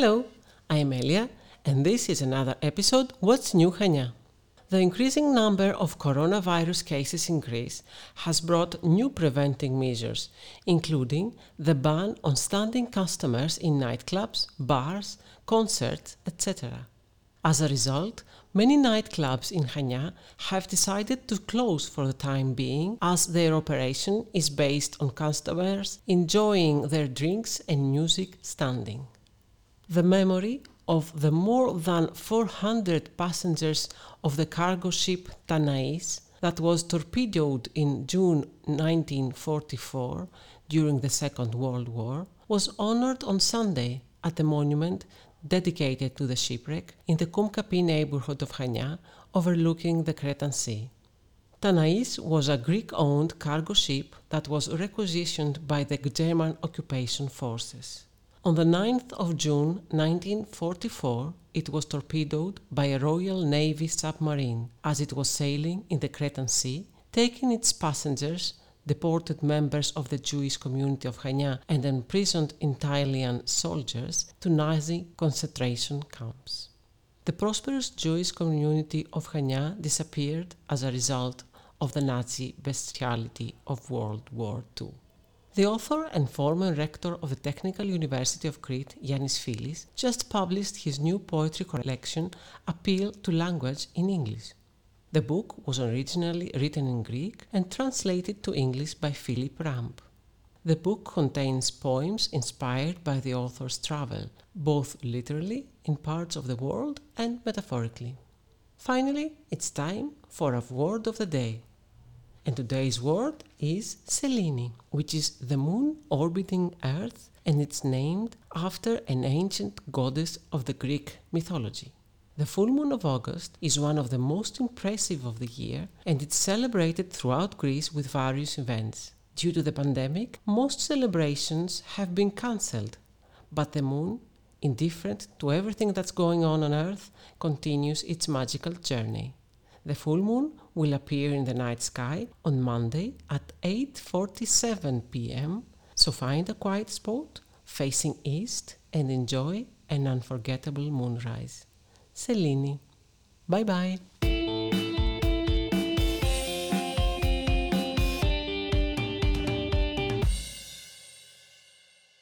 Hello, I'm Elia, and this is another episode What's New, Chania? The increasing number of coronavirus cases in Greece has brought new preventing measures, including the ban on standing customers in nightclubs, bars, concerts, etc. As a result, many nightclubs in Chania have decided to close for the time being as their operation is based on customers enjoying their drinks and music standing. The memory of the more than 400 passengers of the cargo ship Tanaïs that was torpedoed in June 1944 during the Second World War was honored on Sunday at a monument dedicated to the shipwreck in the Kumkapi neighborhood of Chania, overlooking the Cretan Sea. Tanaïs was a Greek-owned cargo ship that was requisitioned by the German occupation forces. On the 9th of June 1944, it was torpedoed by a Royal Navy submarine as it was sailing in the Cretan Sea, taking its passengers, deported members of the Jewish community of Chania and imprisoned Italian soldiers to Nazi concentration camps. The prosperous Jewish community of Chania disappeared as a result of the Nazi bestiality of World War II. The author and former rector of the Technical University of Crete, Yannis Philis, just published his new poetry collection, Appeal to Language, in English. The book was originally written in Greek and translated to English by Philip Ramp. The book contains poems inspired by the author's travel, both literally in parts of the world and metaphorically. Finally, it's time for a word of the day. And today's word is Selene, which is the moon orbiting Earth, and it's named after an ancient goddess of the Greek mythology. The full moon of August is one of the most impressive of the year, and it's celebrated throughout Greece with various events. Due to the pandemic, most celebrations have been cancelled, but the moon, indifferent to everything that's going on Earth, continues its magical journey. The full moon will appear in the night sky on Monday at 8:47 p.m., so find a quiet spot facing east and enjoy an unforgettable moonrise. Selene. Bye-bye.